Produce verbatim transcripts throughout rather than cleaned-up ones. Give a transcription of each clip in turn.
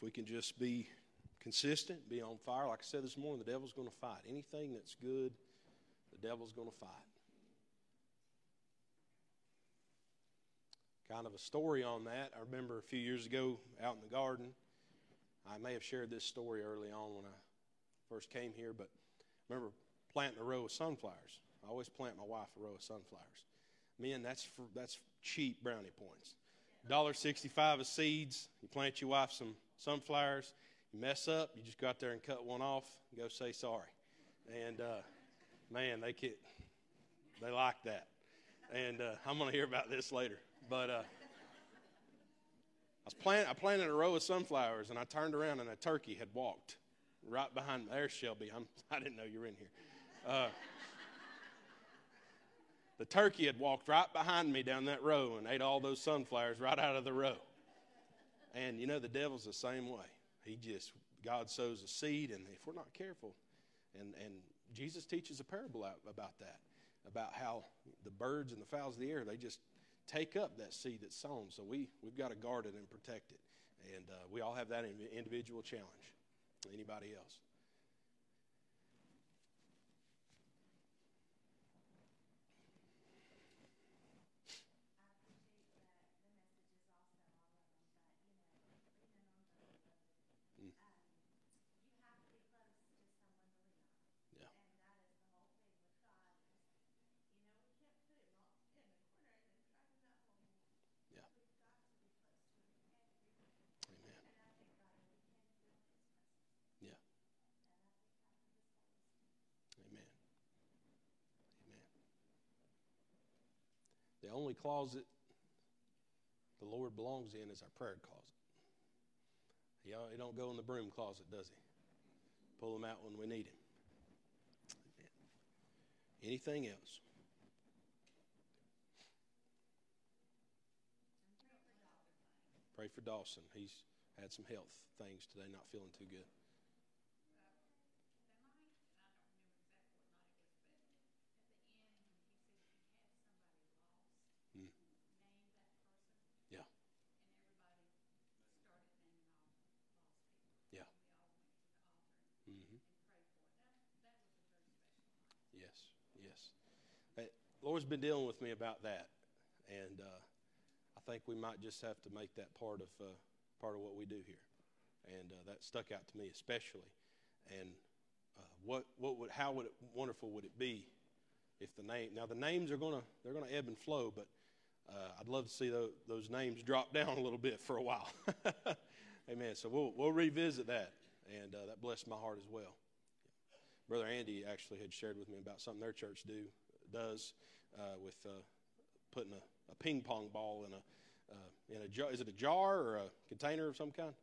If we can just be consistent, be on fire. Like I said this morning, the devil's going to fight. Anything that's good, the devil's going to fight. Kind of a story on that. I remember a few years ago out in the garden, I may have shared this story early on when I first came here, but I remember planting a row of sunflowers. I always plant my wife a row of sunflowers. Men, that's for, that's cheap brownie points. one dollar sixty-five a seeds. You plant your wife some sunflowers. You mess up, you just go out there and cut one off and go say sorry. And, uh, man, they get, they like that. And uh, I'm going to hear about this later. But uh, I was plant, I planted a row of sunflowers, and I turned around, and a turkey had walked right behind me. There's Shelby. I'm, I didn't know you were in here. Uh, the turkey had walked right behind me down that row and ate all those sunflowers right out of the row. And, you know, the devil's the same way. He just, God sows a seed, and if we're not careful, and, and Jesus teaches a parable out about that, about how the birds and the fowls of the air, they just take up that seed that's sown. So we, we've got to guard it and protect it. And uh, we all have that individual challenge. Anybody else? The only closet the Lord belongs in is our prayer closet. He don't go in the broom closet, does he? Pull him out when we need him. Amen. Anything else? Pray for Dawson. He's had some health things today, not feeling too good. Lord's been dealing with me about that, and uh, I think we might just have to make that part of uh, part of what we do here, and uh, that stuck out to me especially. And uh, what what would how would it, wonderful would it be if the name now the names are gonna they're gonna ebb and flow, but uh, I'd love to see those, those names drop down a little bit for a while. Amen. So we'll we'll revisit that, and uh, that blessed my heart as well. Brother Andy actually had shared with me about something their church do does. Uh, with uh, putting a, a ping pong ball in a uh, in a jar. Is it a jar or a container of some kind? Yeah.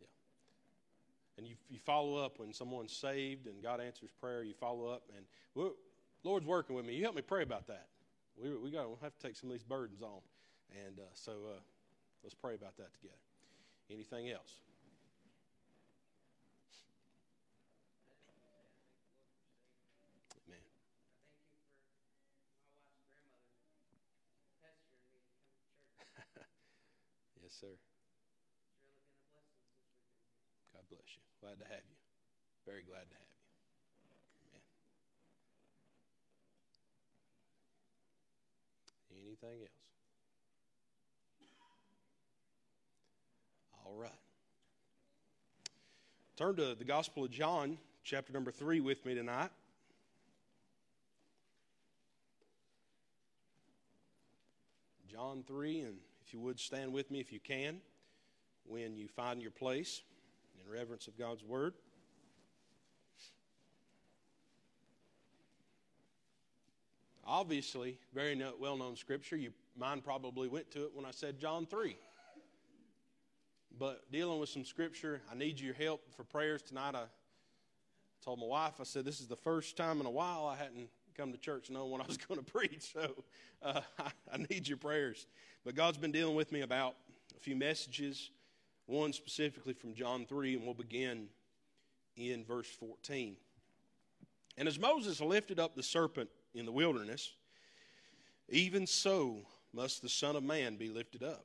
Yeah. And you you follow up when someone's saved and God answers prayer. You follow up, and we're, Lord's working with me. You help me pray about that. We we got we'll have to take some of these burdens on, and uh, so. Uh, Let's pray about that together. Anything else? Amen. Yes, sir. God bless you. Glad to have you. Very glad to have you. Amen. Anything else? All right. Turn to the Gospel of John, chapter number three, with me tonight. John three, and if you would stand with me if you can when you find your place in reverence of God's Word. Obviously, very well-known scripture. Your mind probably went to it when I said John three. But dealing with some scripture, I need your help for prayers tonight. I told my wife, I said, this is the first time in a while I hadn't come to church knowing what I was going to preach, so uh, I, I need your prayers. But God's been dealing with me about a few messages, one specifically from John three, and we'll begin in verse fourteen. And as Moses lifted up the serpent in the wilderness, even so must the Son of Man be lifted up,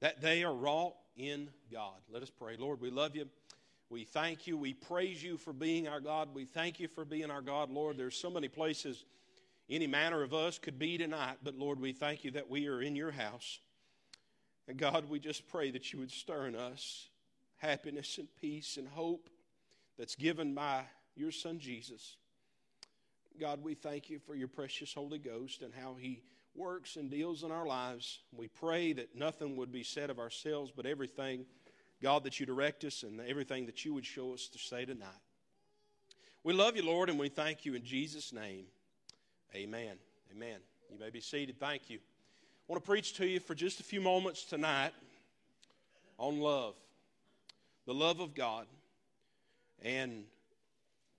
that they are wrought in God. Let us pray. Lord, we love you. We thank you. We praise you for being our God. We thank you for being our God, Lord. There's so many places any manner of us could be tonight, but Lord, we thank you that we are in your house. And God, we just pray that you would stir in us happiness and peace and hope that's given by your Son Jesus. God, we thank you for your precious Holy Ghost and how he works and deals in our lives. We pray that nothing would be said of ourselves, but everything, God, that you direct us and everything that you would show us to say tonight. We love you, Lord, and we thank you in Jesus' name. Amen. Amen. You may be seated. Thank you. I want to preach to you for just a few moments tonight on love, the love of God. And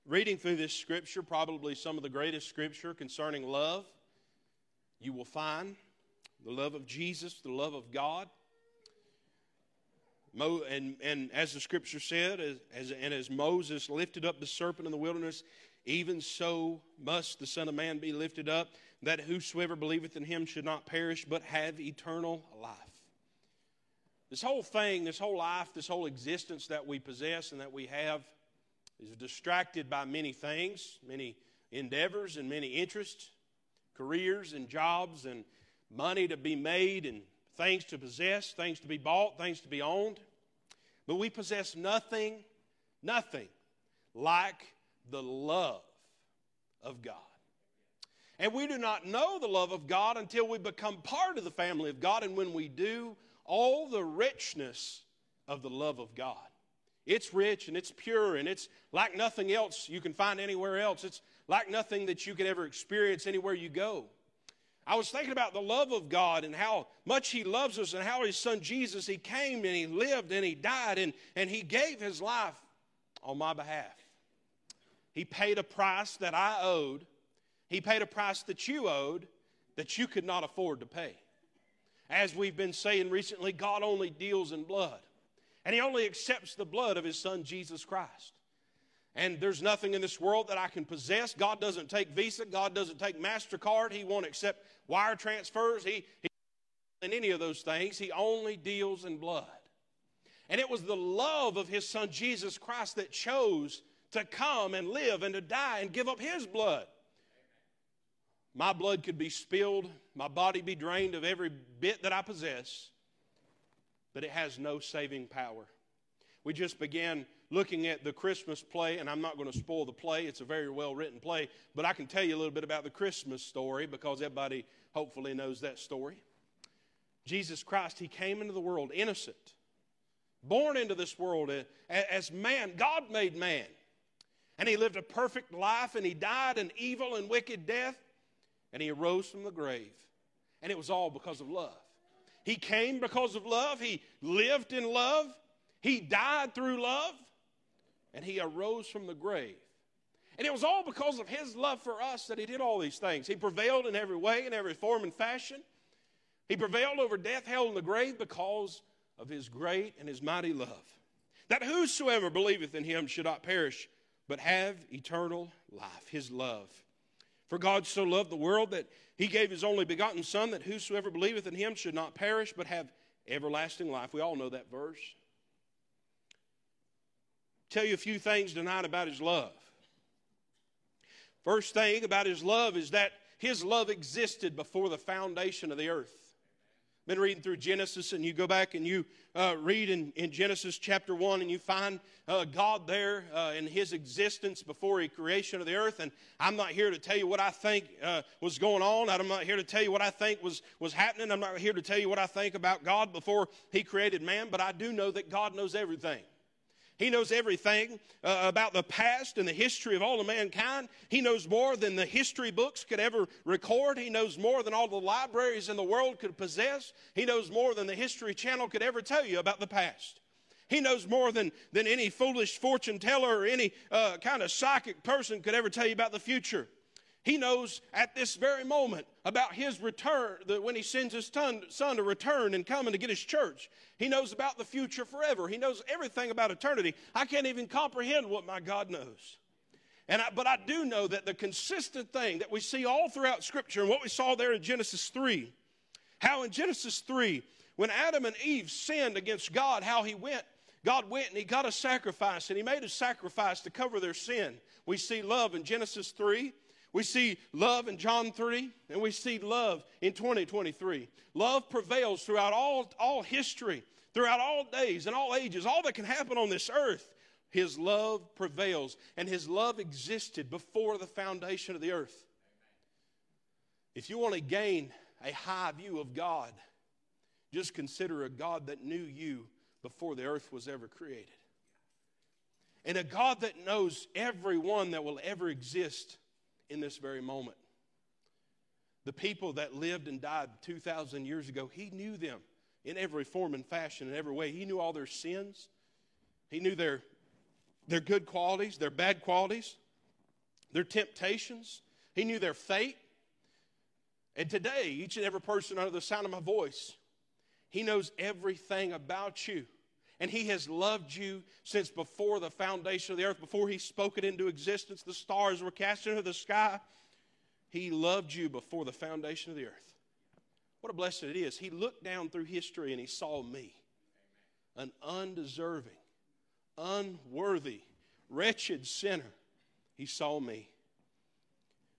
reading through this scripture, probably some of the greatest scripture concerning love, you will find the love of Jesus, the love of God. Mo, and, and as the scripture said, as, as, and as Moses lifted up the serpent in the wilderness, even so must the Son of Man be lifted up, that whosoever believeth in him should not perish, but have eternal life. This whole thing, this whole life, this whole existence that we possess and that we have is distracted by many things, many endeavors and many interests, careers and jobs and money to be made and things to possess, things to be bought, things to be owned. But we possess nothing, nothing like the love of God. And we do not know the love of God until we become part of the family of God. And when we do, all the richness of the love of God. It's rich and it's pure and it's like nothing else you can find anywhere else. It's like nothing that you could ever experience anywhere you go. I was thinking about the love of God and how much he loves us and how his Son Jesus, he came and he lived and he died and, and he gave his life on my behalf. He paid a price that I owed. He paid a price that you owed that you could not afford to pay. As we've been saying recently, God only deals in blood. And he only accepts the blood of his Son Jesus Christ. And there's nothing in this world that I can possess. God doesn't take Visa. God doesn't take MasterCard. He won't accept wire transfers. He, he in any of those things. He only deals in blood. And it was the love of his Son Jesus Christ that chose to come and live and to die and give up his blood. My blood could be spilled. My body be drained of every bit that I possess. But it has no saving power. We just began looking at the Christmas play, and I'm not going to spoil the play. It's a very well-written play, but I can tell you a little bit about the Christmas story because everybody hopefully knows that story. Jesus Christ, he came into the world innocent, born into this world as man. God made man, and he lived a perfect life, and he died an evil and wicked death, and he arose from the grave, and it was all because of love. He came because of love. He lived in love. He died through love. And he arose from the grave. And it was all because of his love for us that he did all these things. He prevailed in every way, in every form and fashion. He prevailed over death, hell, and the grave because of his great and his mighty love. That whosoever believeth in him should not perish, but have eternal life, his love. For God so loved the world that he gave his only begotten Son, that whosoever believeth in him should not perish, but have everlasting life. We all know that verse. Tell you a few things tonight about his love. First thing about his love is that his love existed before the foundation of the earth. I've been reading through Genesis, and you go back and you uh, read in, in Genesis chapter one, and you find uh, God there uh, in his existence before the creation of the earth. And I'm not here to tell you what I think uh, was going on. I'm not here to tell you what I think was, was happening. I'm not here to tell you what I think about God before he created man. But I do know that God knows everything. He knows everything uh, about the past and the history of all of mankind. He knows more than the history books could ever record. He knows more than all the libraries in the world could possess. He knows more than the History Channel could ever tell you about the past. He knows more than, than any foolish fortune teller or any uh, kind of psychic person could ever tell you about the future. He knows at this very moment about his return, that when he sends his son to return and come and to get his church. He knows about the future forever. He knows everything about eternity. I can't even comprehend what my God knows. And I, but I do know that the consistent thing that we see all throughout Scripture, and what we saw there in Genesis three, how in Genesis three, when Adam and Eve sinned against God, how he went, God went and he got a sacrifice, and he made a sacrifice to cover their sin. We see love in Genesis three. We see love in John three, and we see love in twenty twenty-three. Love prevails throughout all, all history, throughout all days and all ages, all that can happen on this earth. His love prevails, and his love existed before the foundation of the earth. If you want to gain a high view of God, just consider a God that knew you before the earth was ever created. And a God that knows everyone that will ever exist in this very moment. The people that lived and died two thousand years ago, he knew them in every form and fashion, in every way. He knew all their sins. He knew their, their good qualities, their bad qualities, their temptations. He knew their fate. And today, each and every person under the sound of my voice, he knows everything about you. And he has loved you since before the foundation of the earth, before he spoke it into existence, the stars were cast into the sky. He loved you before the foundation of the earth. What a blessing it is. He looked down through history and he saw me, an undeserving, unworthy, wretched sinner. He saw me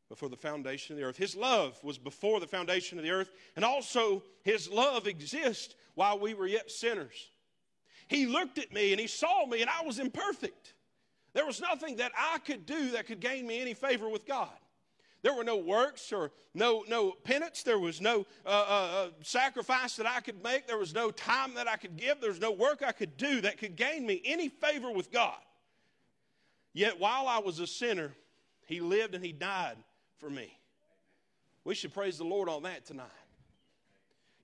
before the foundation of the earth. His love was before the foundation of the earth, and also his love exists while we were yet sinners. He looked at me and he saw me, and I was imperfect. There was nothing that I could do that could gain me any favor with God. There were no works or no, no penance. There was no uh, uh, sacrifice that I could make. There was no time that I could give. There was no work I could do that could gain me any favor with God. Yet while I was a sinner, he lived and he died for me. We should praise the Lord on that tonight.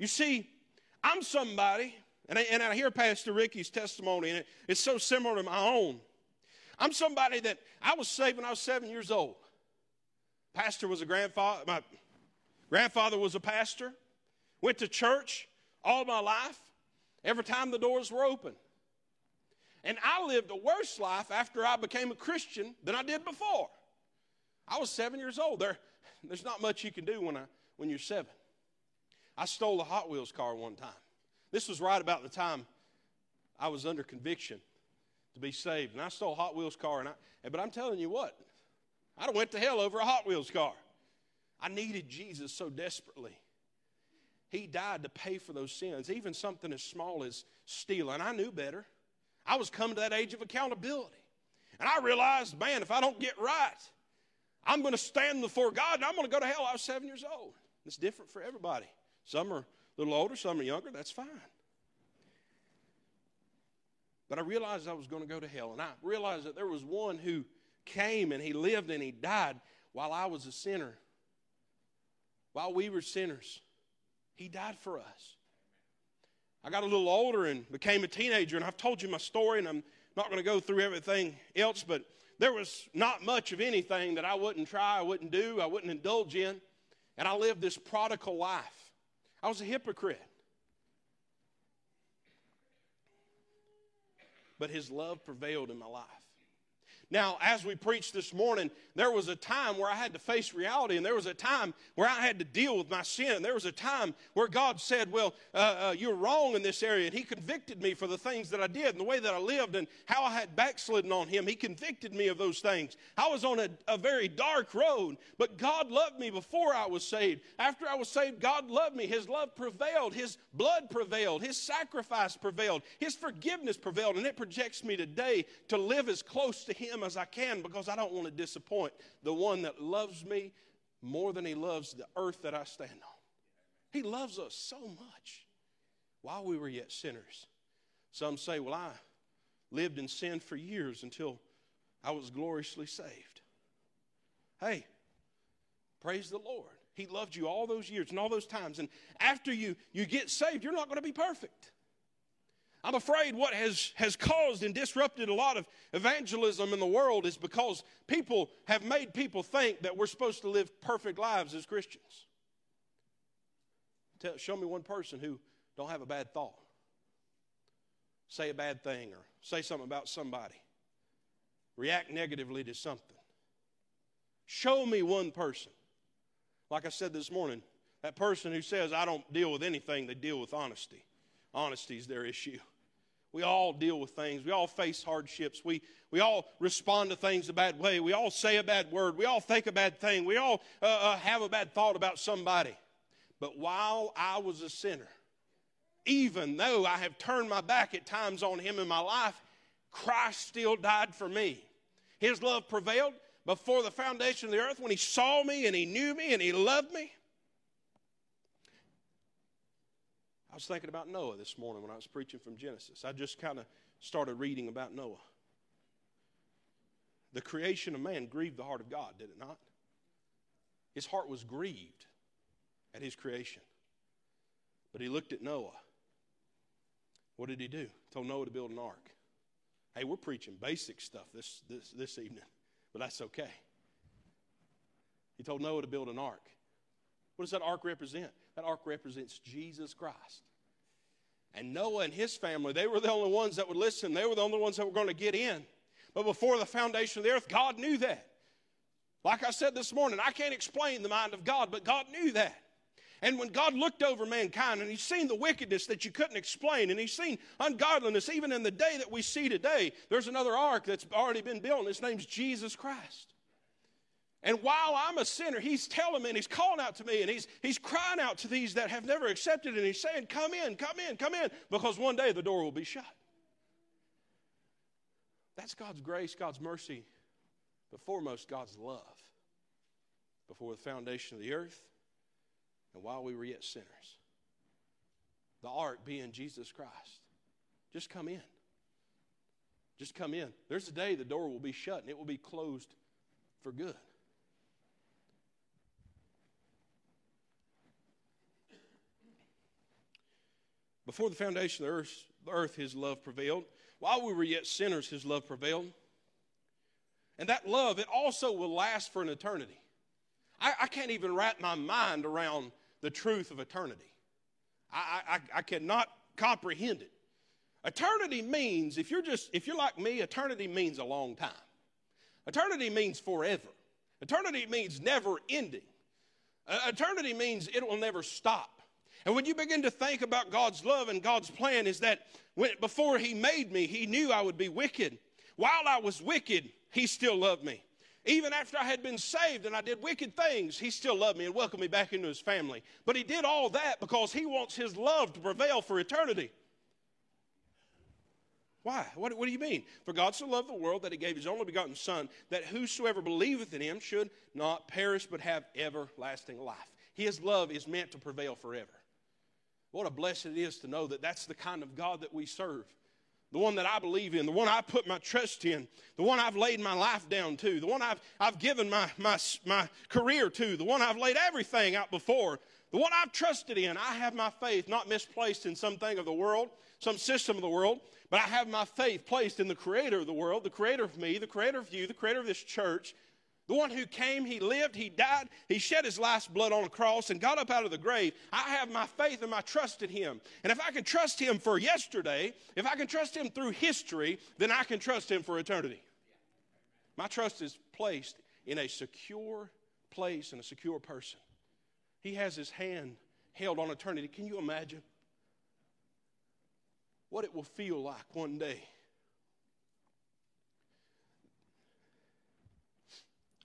You see, I'm somebody... And I, and I hear Pastor Ricky's testimony, and it, it's so similar to my own. I'm somebody that I was saved when I was seven years old. Pastor was a grandfather. My grandfather was a pastor. Went to church all my life, every time the doors were open. And I lived a worse life after I became a Christian than I did before. I was seven years old. There, there's not much you can do when, I, when you're seven. I stole a Hot Wheels car one time. This was right about the time I was under conviction to be saved. And I stole a Hot Wheels car. And I, but I'm telling you what, I went to hell over a Hot Wheels car. I needed Jesus so desperately. He died to pay for those sins, even something as small as stealing. I knew better. I was coming to that age of accountability. And I realized, man, if I don't get right, I'm going to stand before God and I'm going to go to hell. I was seven years old. It's different for everybody. Some are a little older, some are younger, that's fine. But I realized I was going to go to hell, and I realized that there was one who came and he lived and he died while I was a sinner. While we were sinners, he died for us. I got a little older and became a teenager, and I've told you my story, and I'm not going to go through everything else, but there was not much of anything that I wouldn't try, I wouldn't do, I wouldn't indulge in, and I lived this prodigal life. I was a hypocrite. But his love prevailed in my life. Now, as we preached this morning, there was a time where I had to face reality, and there was a time where I had to deal with my sin. And there was a time where God said, well, uh, uh, you're wrong in this area, and he convicted me for the things that I did and the way that I lived and how I had backslidden on him. He convicted me of those things. I was on a, a very dark road, but God loved me before I was saved. After I was saved, God loved me. His love prevailed. His blood prevailed. His sacrifice prevailed. His forgiveness prevailed, and it projects me today to live as close to him as I can, because I don't want to disappoint the one that loves me more than he loves the earth that I stand on. He loves us so much while we were yet sinners. Some say, well, I lived in sin for years until I was gloriously saved. Hey, praise the Lord. He loved you all those years and all those times. And after you, you get saved, you're not going to be perfect. I'm afraid what has, has caused and disrupted a lot of evangelism in the world is because people have made people think that we're supposed to live perfect lives as Christians. Tell, show me one person who don't have a bad thought, say a bad thing, or say something about somebody, react negatively to something. Show me one person. Like I said this morning, that person who says, I don't deal with anything, they deal with honesty. Honesty is their issue. We all deal with things. We all face hardships. We, we all respond to things a bad way. We all say a bad word. We all think a bad thing. We all uh, uh, have a bad thought about somebody. But while I was a sinner, even though I have turned my back at times on him in my life, Christ still died for me. His love prevailed before the foundation of the earth when he saw me and he knew me and he loved me. I was thinking about Noah this morning when I was preaching from Genesis. I just kind of started reading about Noah. The creation of man grieved the heart of God, did it not? His heart was grieved at his creation. But he looked at Noah. What did he do? He told Noah to build an ark. Hey, we're preaching basic stuff this, this, this evening, but that's okay. He told Noah to build an ark. What does that ark represent? That ark represents Jesus Christ. And Noah and his family, they were the only ones that would listen. They were the only ones that were going to get in. But before the foundation of the earth, God knew that. Like I said this morning, I can't explain the mind of God, but God knew that. And when God looked over mankind and he's seen the wickedness that you couldn't explain, and he's seen ungodliness even in the day that we see today, there's another ark that's already been built, and its name's Jesus Christ. And while I'm a sinner, he's telling me and he's calling out to me and he's, he's crying out to these that have never accepted, and he's saying, come in, come in, come in, because one day the door will be shut. That's God's grace, God's mercy, but foremost God's love before the foundation of the earth and while we were yet sinners. The ark being Jesus Christ. Just come in. Just come in. There's a day the door will be shut and it will be closed for good. Before the foundation of the earth, the earth, his love prevailed. While we were yet sinners, his love prevailed. And that love, it also will last for an eternity. I, I can't even wrap my mind around the truth of eternity. I, I, I cannot comprehend it. Eternity means, if you're just, if you're like me, eternity means a long time. Eternity means forever. Eternity means never ending. Uh, eternity means it will never stop. And when you begin to think about God's love and God's plan, is that when, before he made me, he knew I would be wicked. While I was wicked, he still loved me. Even after I had been saved and I did wicked things, he still loved me and welcomed me back into his family. But he did all that because he wants his love to prevail for eternity. Why? What, what do you mean? For God so loved the world that he gave his only begotten Son, that whosoever believeth in him should not perish but have everlasting life. His love is meant to prevail forever. What a blessing it is to know that that's the kind of God that we serve. The one that I believe in, the one I put my trust in, the one I've laid my life down to, the one I've, I've given my, my, my career to, the one I've laid everything out before, the one I've trusted in. I have my faith not misplaced in something of the world, some system of the world, but I have my faith placed in the creator of the world, the creator of me, the creator of you, the creator of this church, the one who came, he lived, he died, he shed his life's blood on a cross and got up out of the grave. I have my faith and my trust in him. And if I can trust him for yesterday, if I can trust him through history, then I can trust him for eternity. My trust is placed in a secure place and a secure person. He has his hand held on eternity. Can you imagine what it will feel like one day?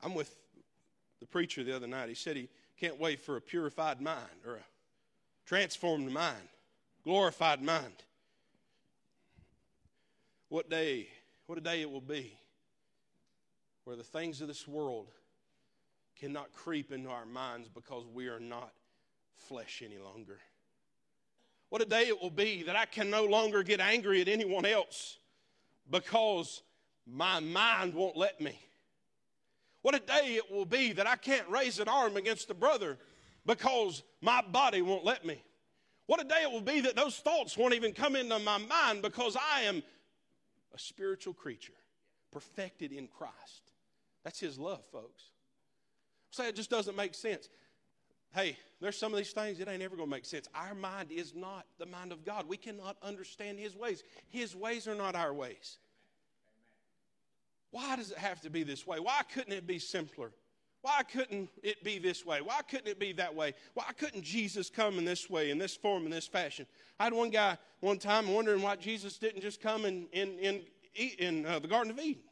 I'm with the preacher the other night. He said he can't wait for a purified mind or a transformed mind, glorified mind. What day, what a day it will be where the things of this world cannot creep into our minds because we are not flesh any longer. What a day it will be that I can no longer get angry at anyone else because my mind won't let me. What a day it will be that I can't raise an arm against a brother because my body won't let me. What a day it will be that those thoughts won't even come into my mind because I am a spiritual creature, perfected in Christ. That's his love, folks. Say it just doesn't make sense. Hey, there's some of these things that ain't ever going to make sense. Our mind is not the mind of God. We cannot understand his ways. His ways are not our ways. Why does it have to be this way? Why couldn't it be simpler? Why couldn't it be this way? Why couldn't it be that way? Why couldn't Jesus come in this way, in this form, in this fashion? I had one guy one time wondering why Jesus didn't just come in, in, in, in uh, the Garden of Eden.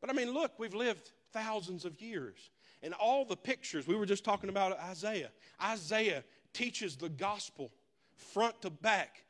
But I mean, look, we've lived thousands of years. And all the pictures, we were just talking about Isaiah. Isaiah teaches the gospel front to back